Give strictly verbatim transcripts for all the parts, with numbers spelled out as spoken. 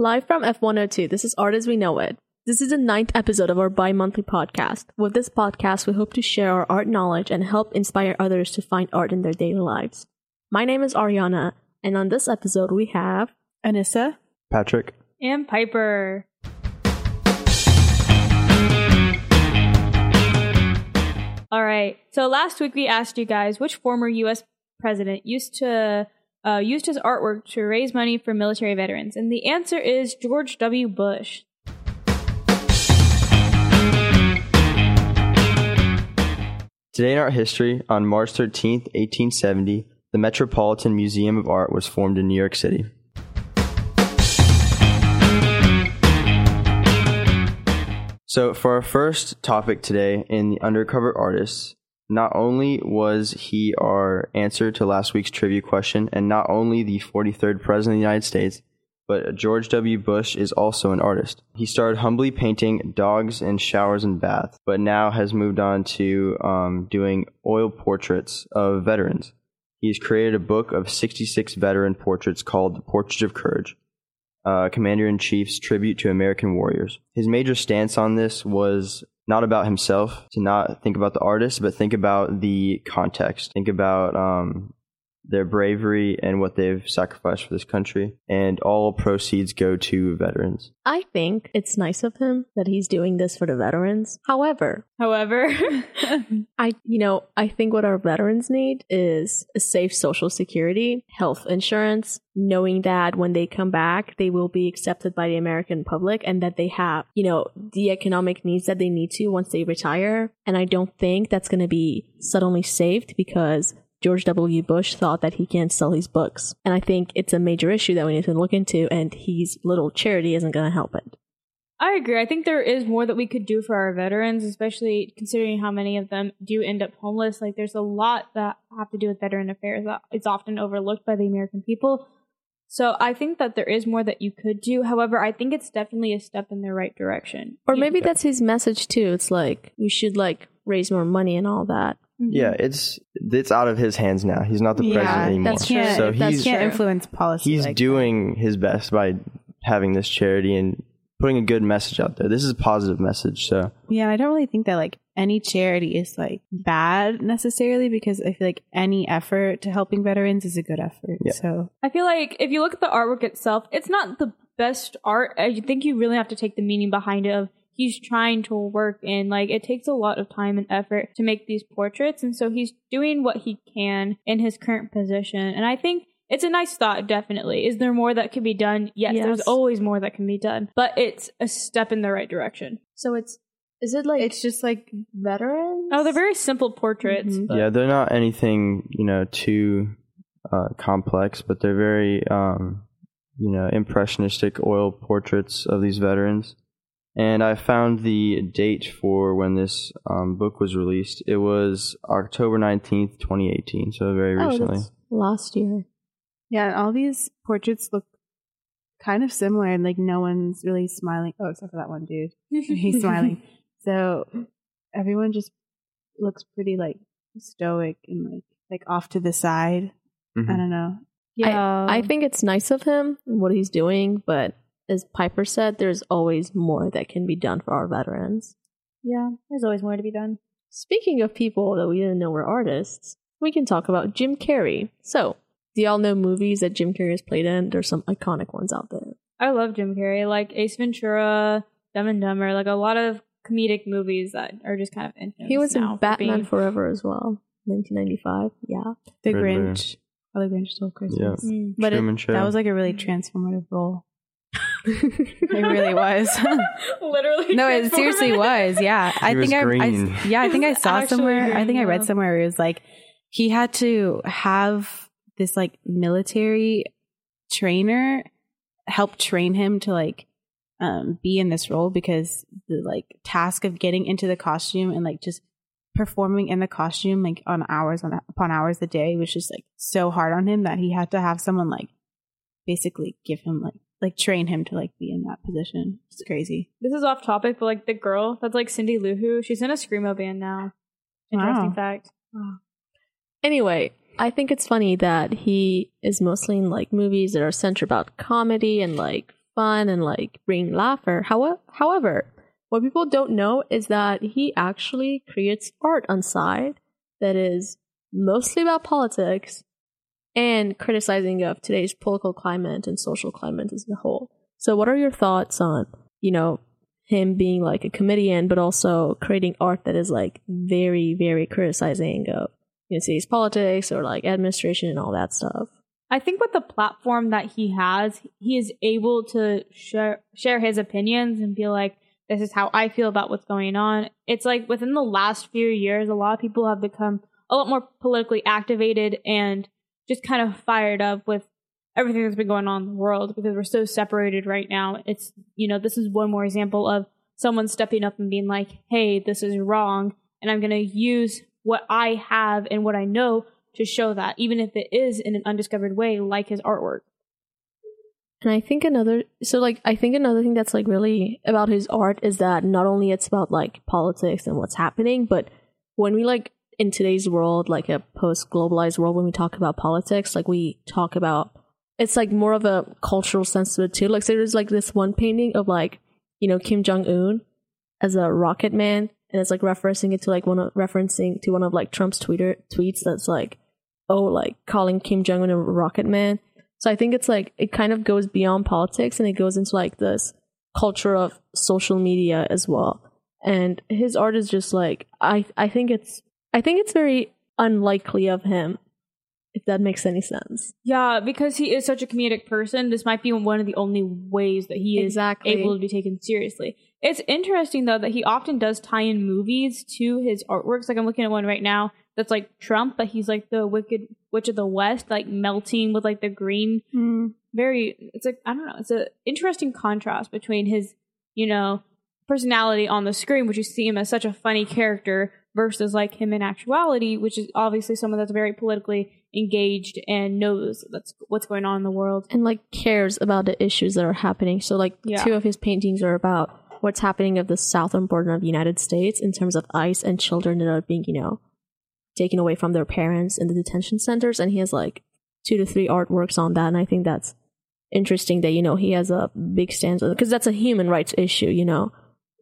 Live from F one oh two, this is Art As We Know It. This is the ninth episode of our bi-monthly podcast. With this podcast, we hope to share our art knowledge and help inspire others to find art in their daily lives. My name is Ariana, and on this episode, we have... Anissa, Patrick, and Piper. All right. So last week, we asked you guys which former U S president used to... Uh, used his artwork to raise money for military veterans, and the answer is George W. Bush. Today in art history, on March thirteenth, eighteen seventy, the Metropolitan Museum of Art was formed in New York City. So for our first topic today in the undercover artists, not only was he our answer to last week's trivia question, and not only the forty-third president of the United States, but George W. Bush is also an artist. He started humbly painting dogs and showers and baths, but now has moved on to um, doing oil portraits of veterans. He's created a book of sixty-six veteran portraits called The Portrait of Courage, uh, Commander-in-Chief's Tribute to American Warriors. His major stance on this was not about himself, to not think about the artist, but think about the context. Think about um, their bravery and what they've sacrificed for this country. And all proceeds go to veterans. I think it's nice of him that he's doing this for the veterans. However, however, I, you know, I think what our veterans need is a safe social security, health insurance, knowing that when they come back, they will be accepted by the American public and that they have, you know, the economic needs that they need to once they retire. And I don't think that's going to be suddenly saved because George W. Bush thought that he can't sell his books. And I think it's a major issue that we need to look into, and his little charity isn't going to help it. I agree. I think there is more that we could do for our veterans, especially considering how many of them do end up homeless. Like, there's a lot that have to do with veteran affairs that it's often overlooked by the American people. So I think that there is more that you could do. However, I think it's definitely a step in the right direction. Or maybe that's his message, too. It's like, we should, like, raise more money and all that. Mm-hmm. Yeah, it's it's out of his hands now. He's not the yeah, president anymore. That's true. So that's he's, can't influence policy. He's like doing that. His best by having this charity and putting a good message out there. This is a positive message. So yeah, I don't really think that like any charity is like bad necessarily, because I feel like any effort to helping veterans is a good effort. Yeah. So I feel like if you look at the artwork itself, it's not the best art. I think you really have to take the meaning behind it of he's trying to work, and like it takes a lot of time and effort to make these portraits, and so he's doing what he can in his current position. And I think it's a nice thought, definitely. Is there more that could be done? Yes, yes, there's always more that can be done, but it's a step in the right direction. So it's is it like it's just like veterans? Oh, they're very simple portraits. Mm-hmm. Yeah, they're not anything, you know, too uh, complex, but they're very um, you know, impressionistic oil portraits of these veterans. And I found the date for when this um, book was released. It was October nineteenth, twenty eighteen, so very recently. Oh, that's last year. Yeah, and all these portraits look kind of similar, and like no one's really smiling. Oh, except for that one dude. He's smiling. So everyone just looks pretty like stoic and like, like off to the side. Mm-hmm. I don't know. Yeah, I, I think it's nice of him, what he's doing, but... as Piper said, there's always more that can be done for our veterans. Yeah, there's always more to be done. Speaking of people that we didn't know were artists, we can talk about Jim Carrey. So, do y'all know movies that Jim Carrey has played in? There's some iconic ones out there. I love Jim Carrey, like Ace Ventura, Dumb and Dumber, like a lot of comedic movies that are just kind of infamous. He was in Batman Forever as well, nineteen ninety-five. Yeah, The Grinch. Oh, The Grinch Stole Christmas. Yeah. Mm. But it, that was like a really transformative role. It really was. Literally. No, it seriously was. Yeah, I he think I, I. Yeah, I think I saw somewhere. Green, I think yeah. I read somewhere where it was like he had to have this like military trainer help train him to like um, be in this role, because the like task of getting into the costume and like just performing in the costume like on hours on upon hours a day was just like so hard on him that he had to have someone like basically give him like. Like, train him to, like, be in that position. It's crazy. This is off topic, but, like, the girl that's, like, Lucy Liu, she's in a Screamo band now. Interesting wow. fact. Wow. Anyway, I think it's funny that he is mostly in, like, movies that are centered about comedy and, like, fun and like bring laughter. However, however, what people don't know is that he actually creates art on side that is mostly about politics and criticizing of today's political climate and social climate as a whole. So what are your thoughts on, you know, him being like a comedian, but also creating art that is like very, very criticizing of, you know, today's politics or like administration and all that stuff? I think with the platform that he has, he is able to share share his opinions and be like, this is how I feel about what's going on. It's like within the last few years, a lot of people have become a lot more politically activated and just kind of fired up with everything that's been going on in the world because we're so separated right now. It's, you know, this is one more example of someone stepping up and being like, hey, this is wrong. And I'm going to use what I have and what I know to show that, even if it is in an undiscovered way, like his artwork. And I think another, so like, I think another thing that's like really about his art is that not only it's about like politics and what's happening, but when we like in today's world, like a post-globalized world, when we talk about politics, like we talk about, it's like more of a cultural sense to it too. Like, so there's like this one painting of like, you know, Kim Jong-un as a rocket man. And it's like referencing it to like one of referencing to one of like Trump's Twitter tweets that's like, oh, like calling Kim Jong-un a rocket man. So I think it's like it kind of goes beyond politics and it goes into like this culture of social media as well. And his art is just like I, I think it's I think it's very unlikely of him, if that makes any sense. Yeah, because he is such a comedic person, this might be one of the only ways that he is exactly. able to be taken seriously. It's interesting though that he often does tie in movies to his artworks. Like I'm looking at one right now that's like Trump, but he's like the Wicked Witch of the West, like melting with like the green. Mm. Very, it's like, I don't know. It's an interesting contrast between his, you know, personality on the screen, which you see him as such a funny character, versus like him in actuality, which is obviously someone that's very politically engaged and knows that's what's going on in the world. And like cares about the issues that are happening. So like yeah. two of his paintings are about what's happening of the southern border of the United States in terms of ICE and children that are being, you know, taken away from their parents in the detention centers. And he has like two to three artworks on that. And I think that's interesting that, you know, he has a big stance on it because that's a human rights issue, you know,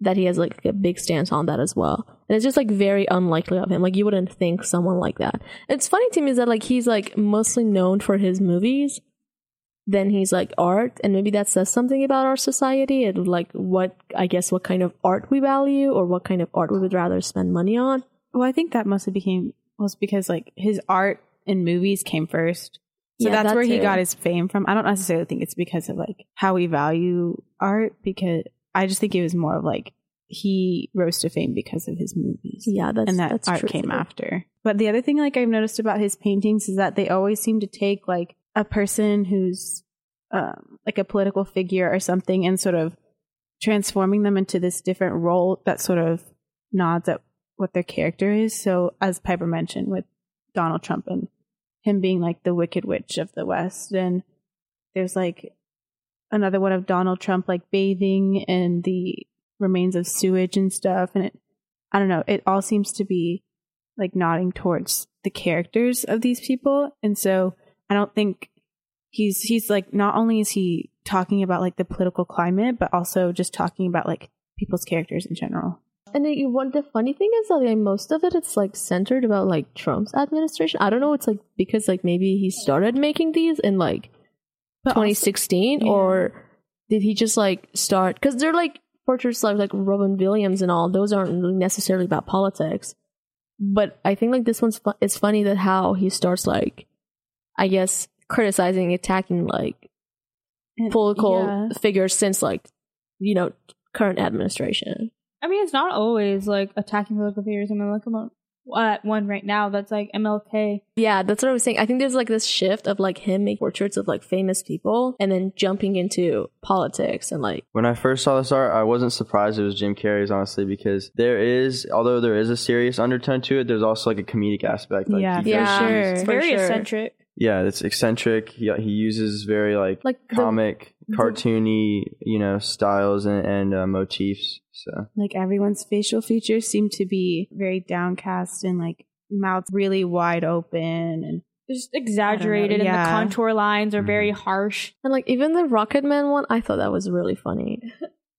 that he has like a big stance on that as well. And it's just like very unlikely of him. Like you wouldn't think someone like that. It's funny to me is that like he's like mostly known for his movies. Then he's like art, and maybe that says something about our society and like what, I guess, what kind of art we value or what kind of art we would rather spend money on. Well, I think that mostly became was because like his art and movies came first. So yeah, that's that where too. He got his fame from. I don't necessarily think it's because of like how we value art, because I just think it was more of like he rose to fame because of his movies. Yeah, that's and that that's art true came too. After. But the other thing like I've noticed about his paintings is that they always seem to take like a person who's um, like a political figure or something and sort of transforming them into this different role that sort of nods at what their character is. So as Piper mentioned with Donald Trump and him being like the Wicked Witch of the West, and there's like another one of Donald Trump like bathing in the remains of sewage and stuff, and it, I don't know, it all seems to be like nodding towards the characters of these people. And so I don't think he's, he's like, not only is he talking about like the political climate, but also just talking about like people's characters in general. And the, what the funny thing is that like, most of it, it's like centered about like Trump's administration. I don't know. It's like, because like maybe he started making these in like but twenty sixteen also, yeah. or did he just like start? Cause they're like portraits of like Robin Williams and all. Those aren't really necessarily about politics, but I think like this one's, fu- it's funny that how he starts like, I guess, criticizing, attacking, like, political yeah. figures since, like, you know, current administration. I mean, it's not always, like, attacking political figures. I mean, look at one right now that's, like, M L K. Yeah, that's what I was saying. I think there's, like, this shift of, like, him making portraits of, like, famous people and then jumping into politics and, like... When I first saw this art, I wasn't surprised it was Jim Carrey's, honestly, because there is, although there is a serious undertone to it, there's also, like, a comedic aspect. Like, yeah, yeah, sure. It's very sure. eccentric. Yeah, it's eccentric. He, he uses very like, like comic, the, cartoony, you know, styles and, and uh, motifs. So like everyone's facial features seem to be very downcast and like mouth really wide open and just exaggerated, yeah. and the contour lines are very harsh. And like even the Rocketman one, I thought that was really funny.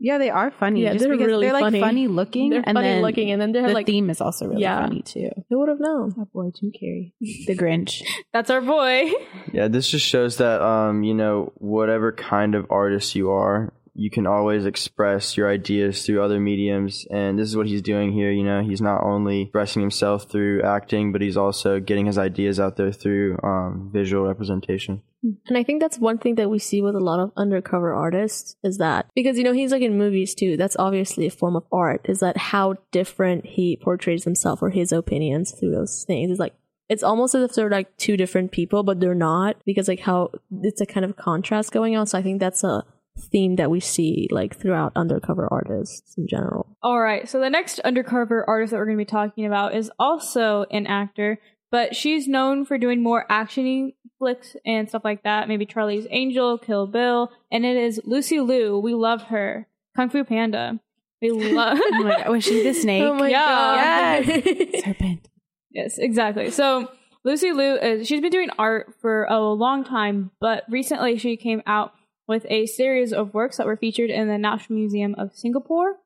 Yeah, they are funny. Yeah, just they're really they're, like, funny. funny looking. They're and funny then looking, and then they have the like theme is also really yeah. funny too. Who would have known? That boy Jim Carrey, the Grinch. That's our boy. Yeah, this just shows that um, you know, whatever kind of artist you are, you can always express your ideas through other mediums, and this is what he's doing here. You know, he's not only expressing himself through acting, but he's also getting his ideas out there through um, visual representation. And I think that's one thing that we see with a lot of undercover artists is that, because, you know, he's like in movies too, that's obviously a form of art, is that how different he portrays himself or his opinions through those things. It's like, it's almost as if they're like two different people, but they're not, because like how it's a kind of contrast going on. So I think that's a theme that we see like throughout undercover artists in general. All right, so the next undercover artist that we're going to be talking about is also an actor, but she's known for doing more action-y flicks and stuff like that, maybe Charlie's Angel, Kill Bill, and it is Lucy Liu. We love her. Kung Fu Panda. We love. Oh my god, was she the snake? Oh my yeah. god. Yes. Serpent. Yes, exactly. So Lucy Liu is, she's been doing art for a long time, but recently she came out with a series of works that were featured in the National Museum of Singapore.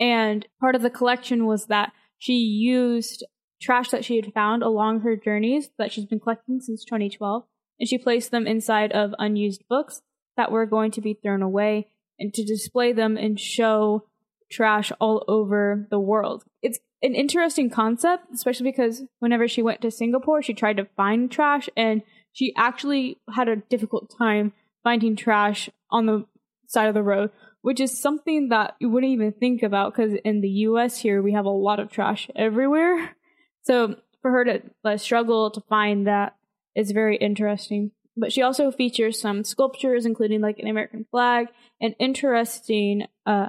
And part of the collection was that she used trash that she had found along her journeys that she's been collecting since twenty twelve. And she placed them inside of unused books that were going to be thrown away, and to display them and show trash all over the world. It's an interesting concept, especially because whenever she went to Singapore, she tried to find trash, and she actually had a difficult time finding trash on the side of the road, which is something that you wouldn't even think about, because in the U S here, we have a lot of trash everywhere. So for her to uh, struggle to find that is very interesting. But she also features some sculptures, including like an American flag and interesting uh,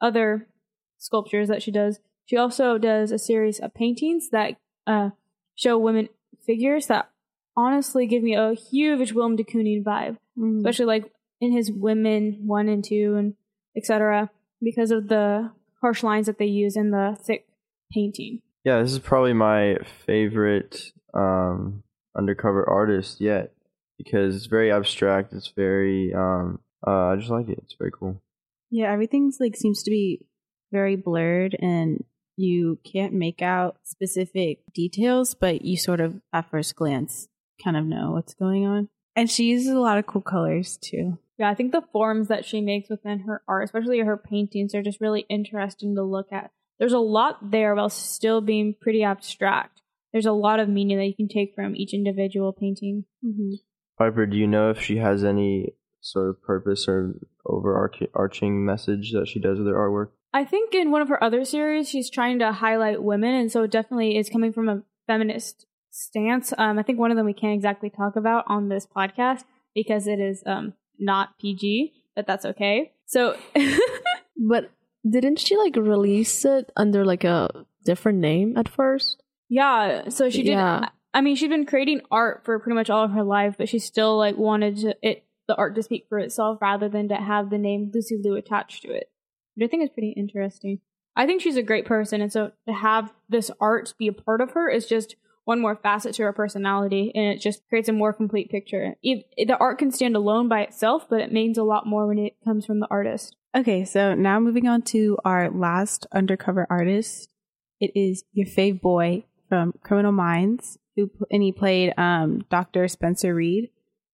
other sculptures that she does. She also does a series of paintings that uh, show women figures that honestly give me a huge Willem de Kooning vibe. Mm. Especially like in his Women one and two and et cetera, because of the harsh lines that they use in the thick painting. Yeah, this is probably my favorite um, undercover artist yet, because it's very abstract. It's very, um, uh, I just like it. It's very cool. Yeah, everything's like seems to be very blurred, and you can't make out specific details, but you sort of at first glance kind of know what's going on. And she uses a lot of cool colors, too. Yeah, I think the forms that she makes within her art, especially her paintings, are just really interesting to look at. There's a lot there while still being pretty abstract. There's a lot of meaning that you can take from each individual painting. Mm-hmm. Piper, do you know if she has any sort of purpose or overarching message that she does with her artwork? I think in one of her other series, she's trying to highlight women, and so it definitely is coming from a feminist stance. Um, I think one of them we can't exactly talk about on this podcast because it is um not P G, but that's okay. So, but didn't she like release it under like a different name at first? Yeah. So she did. Yeah. I mean, she'd been creating art for pretty much all of her life, but she still like wanted to, it the art to speak for itself rather than to have the name Lucy Liu attached to it. Which I think is pretty interesting. I think she's a great person, and so to have this art be a part of her is just one more facet to her personality, and it just creates a more complete picture. The art can stand alone by itself, but it means a lot more when it comes from the artist. Okay, so now moving on to our last undercover artist. It is your fave boy from Criminal Minds, who and he played um, Doctor Spencer Reed.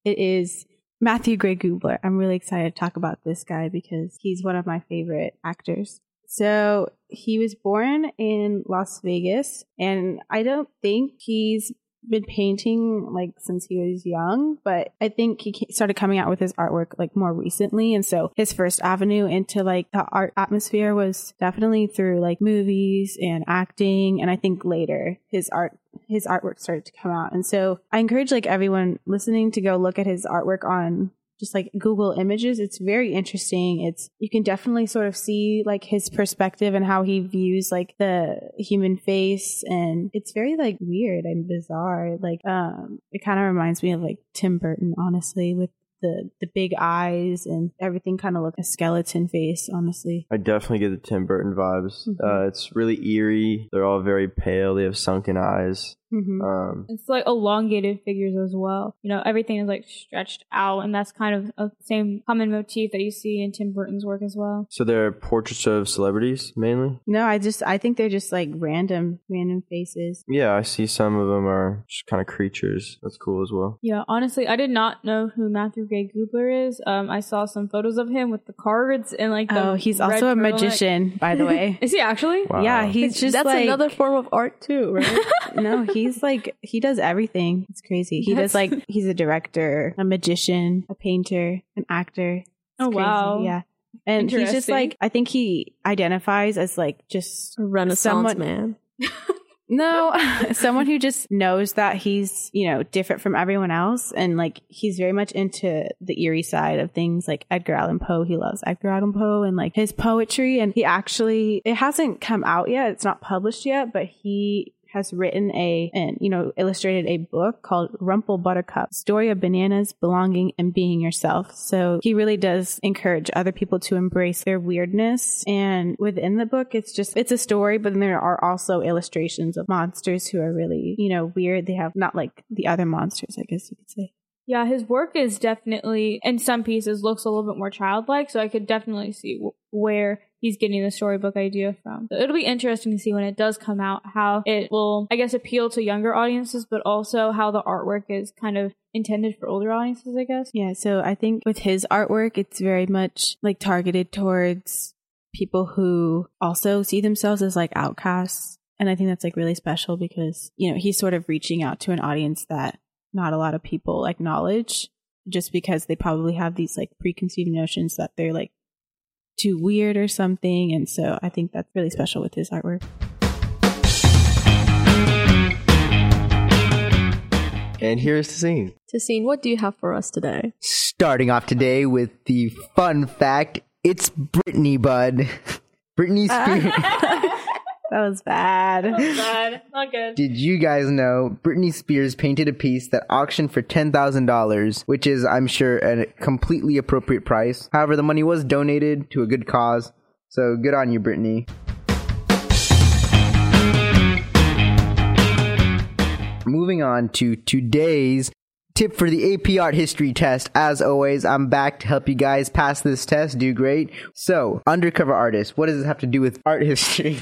It is Matthew Gray Gubler. I'm really excited to talk about this guy because he's one of my favorite actors. So he was born in Las Vegas, and I don't think he's been painting like since he was young, but I think he started coming out with his artwork like more recently. And so his first avenue into like the art atmosphere was definitely through like movies and acting. And I think later his art, his artwork started to come out. And so I encourage like everyone listening to go look at his artwork on just like Google Images. It's very interesting. It's, you can definitely sort of see like his perspective and how he views like the human face, and it's very like weird and bizarre. Like um it kind of reminds me of like Tim Burton, honestly, with the the big eyes and everything kind of looked a skeleton face, honestly. I definitely get the Tim Burton vibes. Mm-hmm. Uh it's really eerie. They're all very pale. They have sunken eyes. Mm-hmm. Um, it's like elongated figures as well. You know, everything is like stretched out, and that's kind of the same common motif that you see in Tim Burton's work as well. So they're portraits of celebrities mainly? No, I just I think they're just like random, random faces. Yeah, I see some of them are just kind of creatures. That's cool as well. Yeah, honestly, I did not know who Matthew Gray Gubler is. Um, I saw some photos of him with the cards and like the oh, he's also a magician, neck. By the way. Is he actually? Wow. Yeah, he's just that's like, another form of art too, right? No, he. He's like, he does everything. It's crazy. He does like, he's a director, a magician, a painter, an actor. It's oh, crazy. Wow. Yeah. And he's just like, I think he identifies as like just a Renaissance someone, man. No, someone who just knows that he's, you know, different from everyone else. And like, he's very much into the eerie side of things, like Edgar Allan Poe. He loves Edgar Allan Poe and like his poetry. And he actually, it hasn't come out yet. It's not published yet, but he has written a, and you know, illustrated a book called Rumple Buttercup, Story of Bananas, Belonging, and Being Yourself. So he really does encourage other people to embrace their weirdness. And within the book, it's just, it's a story, but then there are also illustrations of monsters who are really, you know, weird. They have not like the other monsters, I guess you could say. Yeah, his work is definitely, in some pieces, looks a little bit more childlike. So I could definitely see w- where he's getting the storybook idea from. So it'll be interesting to see when it does come out, how it will, I guess, appeal to younger audiences, but also how the artwork is kind of intended for older audiences, I guess. Yeah, so I think with his artwork, it's very much like targeted towards people who also see themselves as like outcasts. And I think that's like really special because, you know, he's sort of reaching out to an audience that not a lot of people acknowledge, just because they probably have these like preconceived notions that they're like too weird or something. And so I think that's really special with his artwork. And here's Tahseen. Tahseen, what do you have for us today? Starting off today with the fun fact, it's Britney, bud. Britney Spears. Uh- That was bad. That was bad. Not good. Did you guys know Britney Spears painted a piece that auctioned for ten thousand dollars, which is, I'm sure, a completely appropriate price. However, the money was donated to a good cause, so good on you, Britney. Moving on to today's tip for the A P Art History test. As always, I'm back to help you guys pass this test, do great. So, undercover artist, what does this have to do with art history?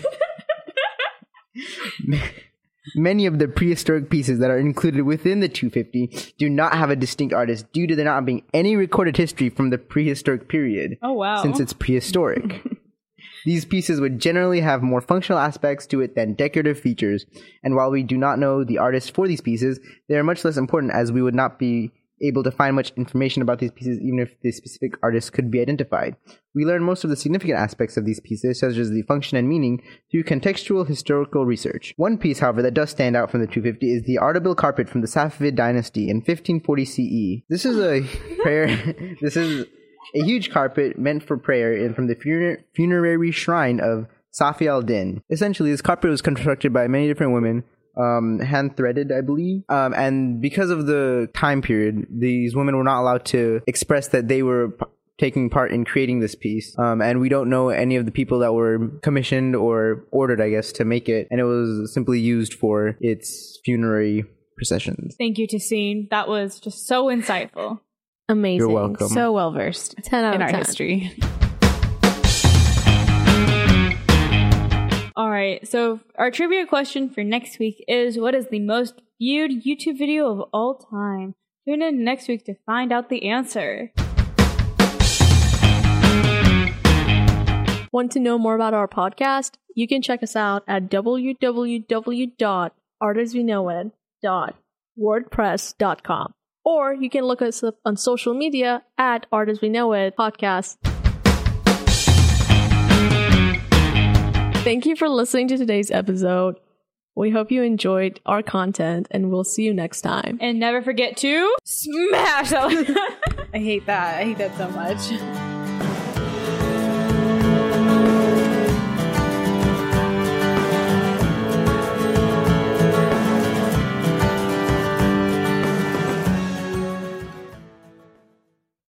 Many of the prehistoric pieces that are included within the two fifty do not have a distinct artist due to there not being any recorded history from the prehistoric period. Oh, wow. Since it's prehistoric. These pieces would generally have more functional aspects to it than decorative features, and while we do not know the artists for these pieces, they are much less important as we would not be able to find much information about these pieces even if the specific artist could be identified. We learn most of the significant aspects of these pieces, such as the function and meaning, through contextual historical research. One piece, however, that does stand out from the two fifty is the Ardabil carpet from the Safavid dynasty in fifteen forty C E. This is a prayer. This is a huge carpet meant for prayer and from the funer- funerary shrine of Safiy al-Din. Essentially, this carpet was constructed by many different women, Um, hand threaded, I believe. Um, and because of the time period, these women were not allowed to express that they were p- taking part in creating this piece. Um, and we don't know any of the people that were commissioned or ordered, I guess, to make it. And it was simply used for its funerary processions. Thank you, Tahseen. That was just so insightful. Amazing. You're welcome. So well versed. ten out of ten. In our history. All right, so our trivia question for next week is, what is the most viewed YouTube video of all time? Tune in next week to find out the answer. Want to know more about our podcast? You can check us out at w w w dot art as we know it dot wordpress dot com. Or you can look us up on social media at Art As We Know It Podcast. Thank you for listening to today's episode. We hope you enjoyed our content, and we'll see you next time. And never forget to smash that. I hate that. I hate that so much.